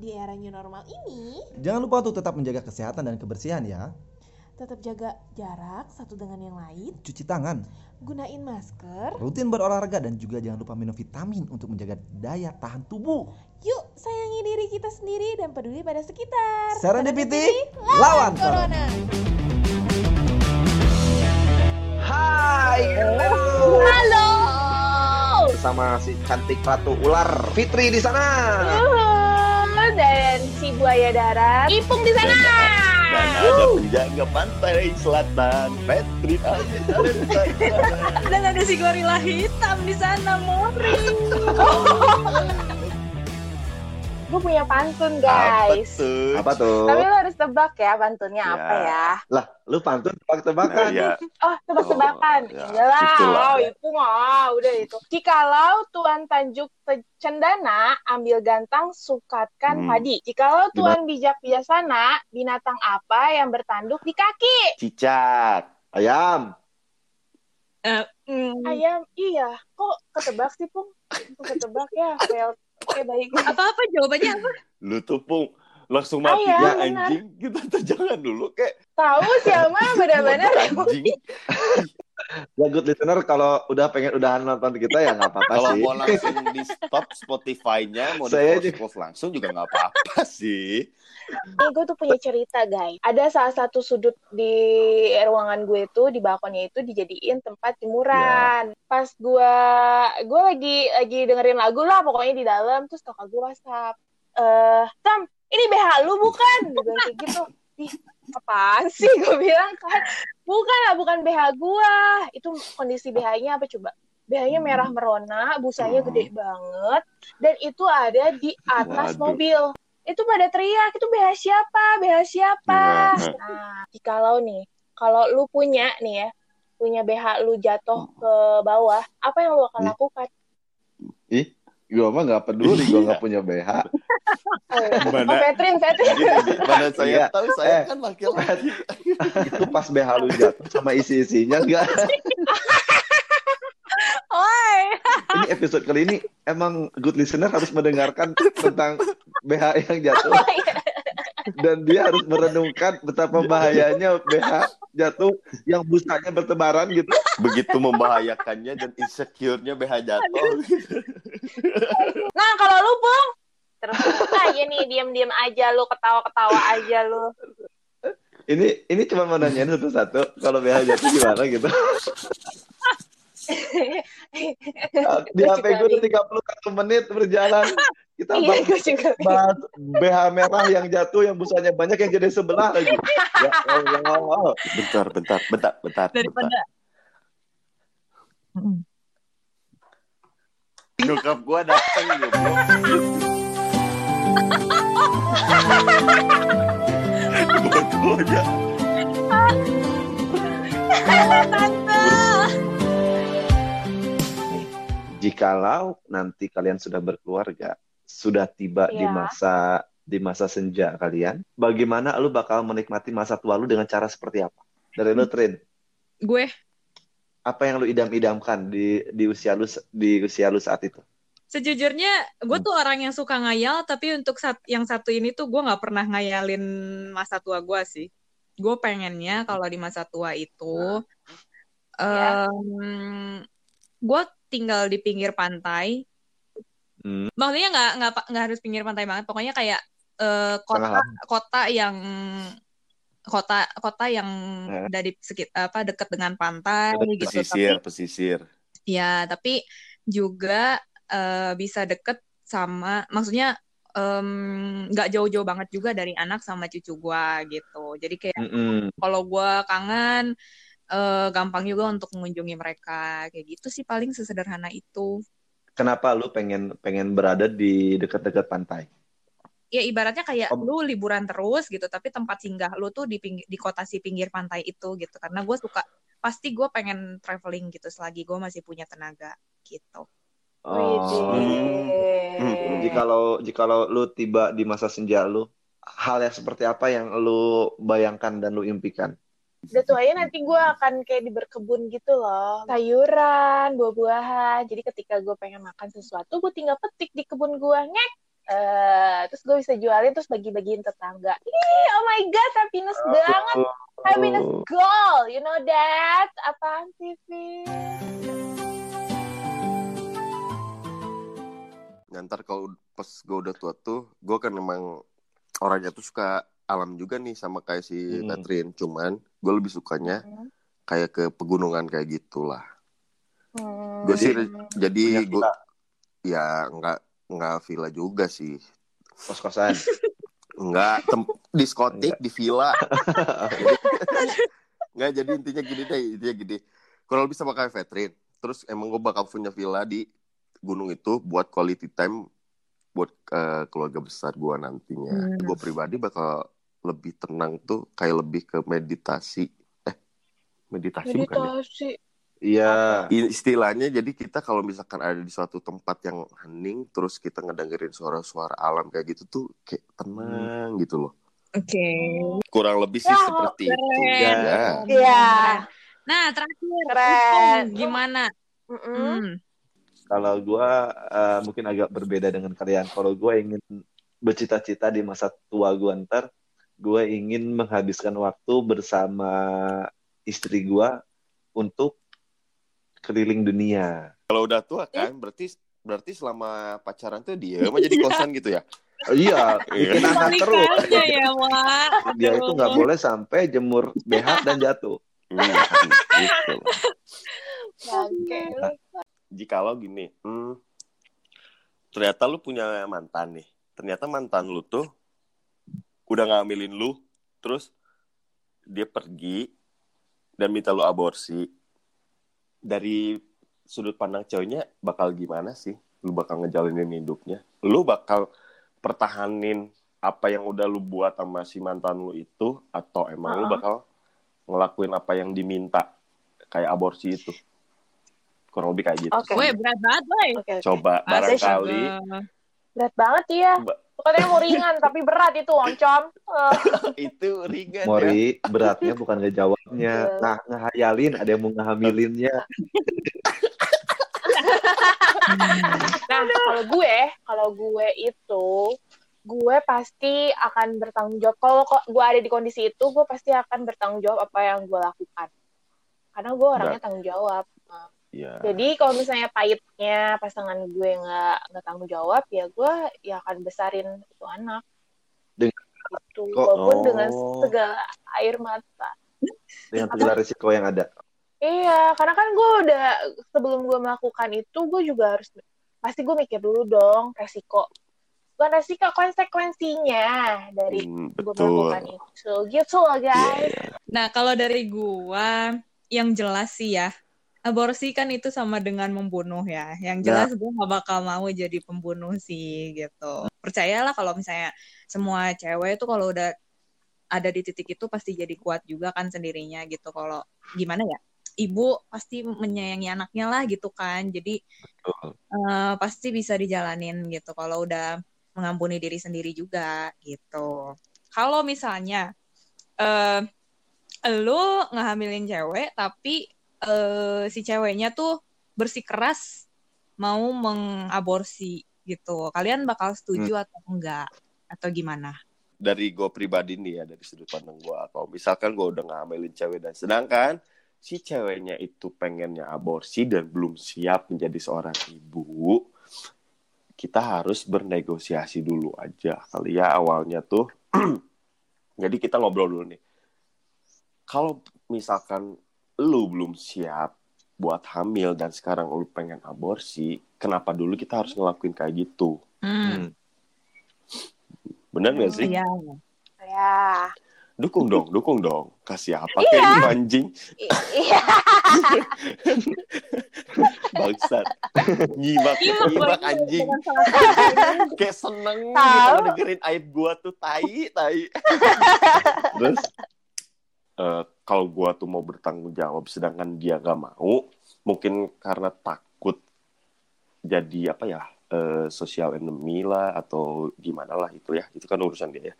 di era new normal ini, jangan lupa untuk tetap menjaga kesehatan dan kebersihan ya. Tetap jaga jarak satu dengan yang lain, cuci tangan, gunain masker, rutin berolahraga, dan juga jangan lupa minum vitamin untuk menjaga daya tahan tubuh. Yuk sayangi diri kita sendiri dan peduli pada sekitar. Serendipity lawan Corona. Hai, halo. Sama si cantik ratu ular Fitri di sana. Dan si buaya darat Ipung di sana. Dan ada penjaga pantai selatan, Petri. Dan ada si gorila hitam di sana, Mori. Gue punya pantun, guys. Apa tuh? Tapi lo harus tebak ya pantunnya ya. Apa ya? Lah, lu pantun tebak-tebakan. Ya. Oh, tebak-tebakan. Iyalah. Oh, itu mah udah itu. Jikalau Tuan Tanjuk Cendana ambil gantang sukatkan padi. Jikalau Tuan Bijak Bijaksana, binatang apa yang bertanduk di kaki? Cicak. Ayam. Ayam. Iya. Kok ketebak sih, Pung? Ketebak ya, fail. Baik. Apa jawabannya apa? Lu tuh Pung langsung mati ya anjing. Kita terjangan dulu kek. Tahu siapa benar-benar anjing. Ya good listener, kalau udah pengen udahan nonton kita ya nggak apa-apa sih. Kalau mau langsung di stop Spotify-nya, mau di pause langsung juga nggak apa-apa sih. Gue tuh punya cerita guys. Ada salah satu sudut di ruangan gue tuh, di balkonnya itu dijadiin tempat jemuran. Yeah. Pas gue lagi dengerin lagu lah pokoknya di dalam. Terus kakak gue WhatsApp, Tam, ini BH lu bukan? Gue kayak gitu. Ih, apaan sih? Gue bilang kan, bukan BH gue. Itu kondisi BH-nya apa coba? BH-nya merah merona, busanya gede banget. Dan itu ada di atas mobil. Itu pada teriak, itu BH siapa? Nah, jikalau nih, kalau lu punya nih ya, punya BH lu jatuh ke bawah, apa yang lu akan lakukan? Ih, gue mah gak peduli, gue gak punya BH. Petrin. Mana saya tahu, saya kan laki-laki. Itu pas BH lu jatuh sama isi-isinya gak? Ini episode kali ini emang good listener harus mendengarkan tentang BH yang jatuh. Dan dia harus merenungkan betapa bahayanya BH jatuh yang busanya bertebaran gitu. Begitu membahayakannya dan insecure-nya BH jatuh. Nah, kalau lu Bung, terus aja nih diam-diam aja lu, ketawa-ketawa aja lu. Ini cuma mau nanyain satu-satu, kalau BH jatuh gimana gitu. Di HP gue 31 menit berjalan. Kita bahas BH merah yang jatuh, yang busanya banyak, yang jadi sebelah lagi. Ya, oh. Bentar. Daripada nyokap gue dateng gitu. Gue aja. Jikalau nanti kalian sudah berkeluarga, sudah tiba di masa senja kalian, bagaimana lu bakal menikmati masa tua lu dengan cara seperti apa? Dari lu, Trin. Gue. Apa yang lu idam-idamkan di usia lu saat itu? Sejujurnya, gue tuh orang yang suka ngayal, tapi untuk yang satu ini tuh gue nggak pernah ngayalin masa tua gue sih. Gue pengennya kalau di masa tua itu, gue tinggal di pinggir pantai, maksudnya nggak harus pinggir pantai banget, pokoknya kayak kota yang dari dekat dengan pantai, pesisir. Ya, tapi juga bisa deket sama, maksudnya nggak jauh-jauh banget juga dari anak sama cucu gua gitu. Jadi kayak kalau gua kangen, gampang juga untuk mengunjungi mereka. Kayak gitu sih, paling sesederhana itu. Kenapa lu pengen berada di dekat-dekat pantai? Ya ibaratnya kayak lu liburan terus gitu, tapi tempat singgah lu tuh di kota si pinggir pantai itu gitu. Karena gue suka, pasti gue pengen traveling gitu selagi gue masih punya tenaga gitu. Jikalau lu tiba di masa senja lu, hal yang seperti apa yang lu bayangkan dan lu impikan? Udah tuanya nanti gue akan kayak di berkebun gitu loh, sayuran, buah-buahan. Jadi ketika gue pengen makan sesuatu, gue tinggal petik di kebun gue, Terus gue bisa jualin, terus bagi-bagiin tetangga. Ih, oh my god, happiness banget. Happiness goal, you know that? Apaan sih, Fit? Ntar kalau pas gue udah tua tuh, gue kan emang orangnya tuh suka alam juga nih, sama kayak si Natrin. Cuman gue lebih sukanya kayak ke pegunungan kayak gitulah. Gue sih jadi gue ya nggak villa juga sih, kos-kosan. Nggak diskotik di villa. Nggak, jadi intinya gini kurang lebih sama kayak Veterin. Terus emang gue bakal punya villa di gunung itu buat quality time buat keluarga besar gue nantinya. Gue pribadi bakal lebih tenang tuh, kayak lebih ke meditasi. Iya, istilahnya jadi kita kalau misalkan ada di suatu tempat yang hening, terus kita ngedengerin suara-suara alam kayak gitu tuh kayak tenang gitu loh. Oke. Kurang lebih sih seperti itu. Iya. Nah, terakhir gimana? Kalau gue mungkin agak berbeda dengan kalian. Kalau gue ingin bercita-cita di masa tua gue ntar, gue ingin menghabiskan waktu bersama istri gue untuk keliling dunia. Kalau udah tua kan, berarti selama pacaran tuh dia emang jadi kosan gitu ya? Iya, bikin anak terus. Ya, dia itu nggak boleh sampai jemur behak dan jatuh. Gitu. Nah, jikalau gini, ternyata lu punya mantan nih. Ternyata mantan lu tuh udah ngambilin lu, terus dia pergi dan minta lu aborsi. Dari sudut pandang ceweknya bakal gimana sih? Lu bakal ngejalanin hidupnya. Lu bakal pertahanin apa yang udah lu buat sama si mantan lu itu, atau emang lu bakal ngelakuin apa yang diminta kayak aborsi itu? Kurang lebih kayak gitu. Weh, berat banget, weh. Coba barangkali. Berat banget ya. Katanya mau ringan tapi berat itu, oncom. Itu ringan. Mori, ya. Beratnya bukan ngejawabnya. Nah, ngehayalin ada yang mau ngehamilinnya. Nah, kalau gue itu gue pasti akan bertanggung jawab. Kalau gue ada di kondisi itu, gue pasti akan bertanggung jawab apa yang gue lakukan. Karena gue orangnya tanggung jawab. Ya. Jadi kalau misalnya pahitnya pasangan gue nggak tanggung jawab, ya gue ya akan besarin itu anak. Gitu, walaupun dengan segala air mata. Dengan segala risiko yang ada. Iya, karena kan gue udah sebelum gue melakukan itu, gue juga harus pasti gue mikir dulu dong resiko. Bukan resiko, konsekuensinya dari gue melakukan itu. Gitu loh guys. Yeah. Nah kalau dari gue yang jelas sih ya, aborsi kan itu sama dengan membunuh ya. Yang jelas gue gak bakal mau jadi pembunuh sih gitu. Percayalah kalau misalnya semua cewek itu kalau udah ada di titik itu pasti jadi kuat juga kan sendirinya gitu. Kalau gimana ya, ibu pasti menyayangi anaknya lah gitu kan. Jadi pasti bisa dijalanin gitu kalau udah mengampuni diri sendiri juga gitu. Kalau misalnya lu ngehamilin cewek tapi si ceweknya tuh bersikeras mau mengaborsi gitu. Kalian bakal setuju atau enggak? Atau gimana? Dari gue pribadi nih ya, dari sudut pandang gue, kalau misalkan gue udah ngambilin cewek dan sedangkan si ceweknya itu pengennya aborsi dan belum siap menjadi seorang ibu, kita harus bernegosiasi dulu aja kali ya awalnya tuh. Jadi kita ngobrol dulu nih. Kalau misalkan lu belum siap buat hamil dan sekarang lu pengen aborsi, kenapa dulu kita harus ngelakuin kayak gitu? Bener gak sih? Iya. Ya. Dukung dong. Kasih apa kayak ini anjing? Iya. Bangsat. Nyimak anjing. Kayak seneng gitu dengerin aib gua tuh, tai. Terus kalau gue tuh mau bertanggung jawab sedangkan dia gak mau, mungkin karena takut jadi apa ya, social enemy lah atau gimana lah itu ya, itu kan urusan dia ya.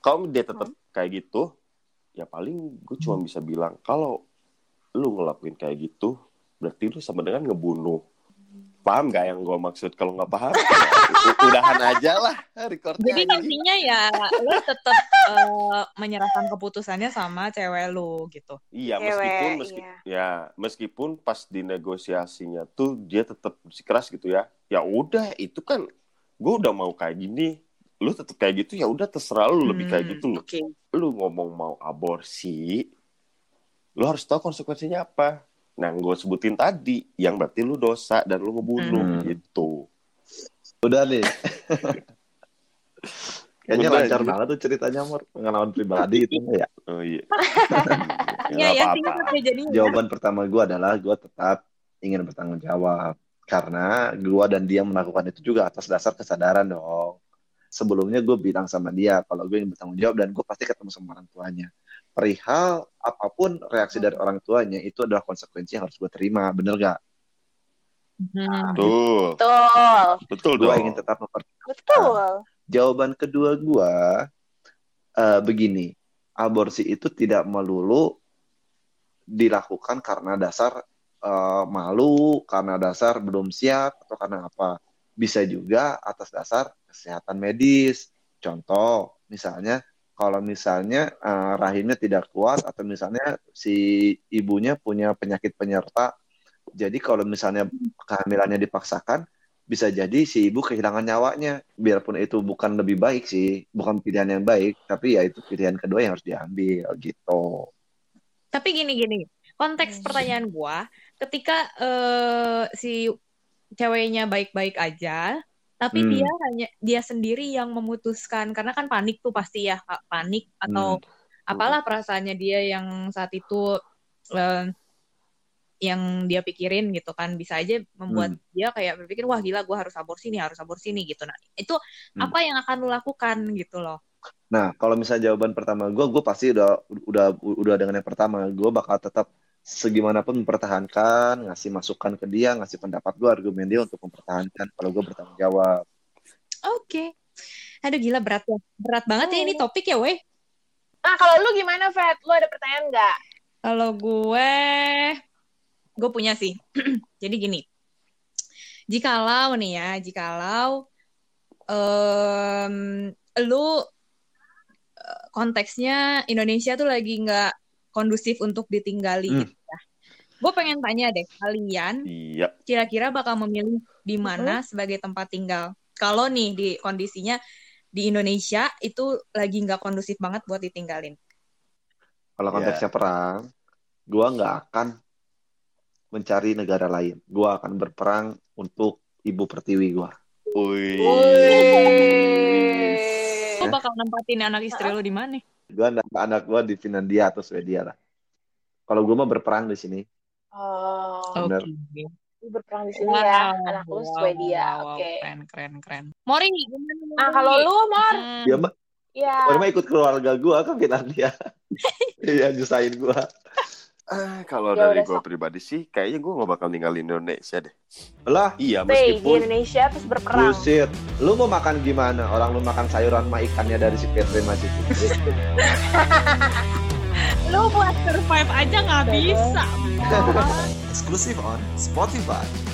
Kalau dia tetap kayak gitu, ya paling gue cuma bisa bilang kalau lu ngelakuin kayak gitu berarti lu sama dengan ngebunuh Paham nggak yang gue maksud? Kalau nggak paham, udahan aja lah recordnya. Jadi nantinya ya lo tetap menyerahkan keputusannya sama cewek lo gitu. Iya, meskipun pas di negosiasinya tuh dia tetap keras gitu ya. Ya udah, itu kan gue udah mau kayak gini, lo tetap kayak gitu, ya udah terserah lo lebih kayak gitu lo. Okay. Lo ngomong mau aborsi, lo harus tahu konsekuensinya apa. Nah, gue sebutin tadi, yang berarti lu dosa dan lu ngebunuh gitu. Udah nih. Kayaknya lancar banget tuh ceritanya, Mur. Pengalaman pribadi itu ya. Oh iya. Ya, apa-apa. Jawaban pertama gue adalah gue tetap ingin bertanggung jawab. Karena gue dan dia melakukan itu juga atas dasar kesadaran dong. Sebelumnya gue bilang sama dia, kalau gue ingin bertanggung jawab dan gue pasti ketemu sama orang tuanya. Perihal apapun reaksi dari orang tuanya itu adalah konsekuensi yang harus gue terima, bener gak? Betul. Gue ingin tetap Betul. Jawaban kedua gue begini, aborsi itu tidak melulu dilakukan karena dasar malu, karena dasar belum siap atau karena apa? Bisa juga atas dasar kesehatan medis. Contoh, misalnya. Kalau misalnya rahimnya tidak kuat atau misalnya si ibunya punya penyakit penyerta, jadi kalau misalnya kehamilannya dipaksakan, bisa jadi si ibu kehilangan nyawanya. Biarpun itu bukan lebih baik sih, bukan pilihan yang baik, tapi ya itu pilihan kedua yang harus diambil gitu. Tapi gini, konteks pertanyaan gua, ketika si ceweknya baik-baik aja. Tapi dia hanya dia sendiri yang memutuskan, karena kan panik tuh pasti ya, panik atau apalah perasaannya dia yang saat itu yang dia pikirin gitu kan, bisa aja membuat dia kayak berpikir, wah gila gue harus aborsi nih gitu. Nah itu apa yang akan lu lakukan gitu loh. Nah kalau misalnya jawaban pertama gue pasti udah dengan yang pertama, gue bakal tetap segimanapun mempertahankan, ngasih masukan ke dia, ngasih pendapat gue, argumen dia untuk mempertahankan kalau gue bertanggung jawab. Oke. Aduh gila berat banget ya ini topik ya weh. Nah kalau lu gimana Fat? Lu ada pertanyaan nggak? Kalau gue punya sih. Jadi gini, jikalau lu konteksnya Indonesia tuh lagi nggak kondusif untuk ditinggali gitu ya. Gue pengen tanya deh, kalian kira-kira bakal memilih di mana sebagai tempat tinggal? Kalau nih di kondisinya di Indonesia itu lagi nggak kondusif banget buat ditinggalin. Kalau konteksnya perang, gue nggak akan mencari negara lain. Gue akan berperang untuk ibu pertiwi gue. Lo bakal nempatin anak istri lo di mana? Gue anak gue di Finlandia atau Swedia lah. Kalau gue mah berperang di sini. Oh, bener. Okay. Berperang di sini ya. Anak lu Swedia. Oke. Okay. Keren. Mori gimana? Ah kalau lu Mor? Dia mah. Iya. Mori mah ikut keluarga gue ke Finlandia. Iya nyusahin gue. Kalau dari gue pribadi sih, kayaknya gue nggak bakal ninggalin Indonesia deh. Lah, iya meskipun di Indonesia terus berperang. Buset, lu mau makan gimana? Orang lu makan sayuran sama ikannya dari si Petri masih. Lu buat survive aja nggak bisa. Eksklusif on Spotify.